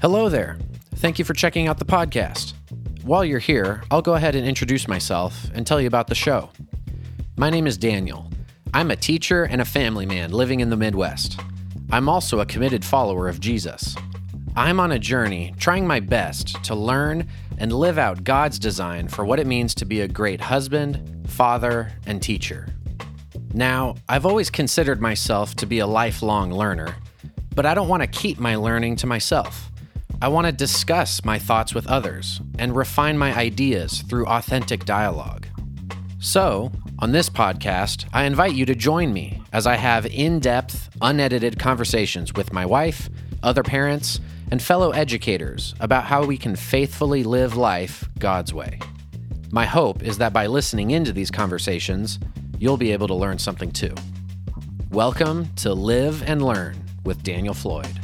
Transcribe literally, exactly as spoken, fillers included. Hello there. Thank you for checking out the podcast. While you're here, I'll go ahead and introduce myself and tell you about the show. My name is Daniel. I'm a teacher and a family man living in the Midwest. I'm also a committed follower of Jesus. I'm on a journey trying my best to learn and live out God's design for what it means to be a great husband, father, and teacher. Now, I've always considered myself to be a lifelong learner, but I don't want to keep my learning to myself. I want to discuss my thoughts with others and refine my ideas through authentic dialogue. So, on this podcast, I invite you to join me as I have in-depth, unedited conversations with my wife, other parents, and fellow educators about how we can faithfully live life God's way. My hope is that by listening into these conversations, you'll be able to learn something too. Welcome to Live and Learn with Daniel Floyd.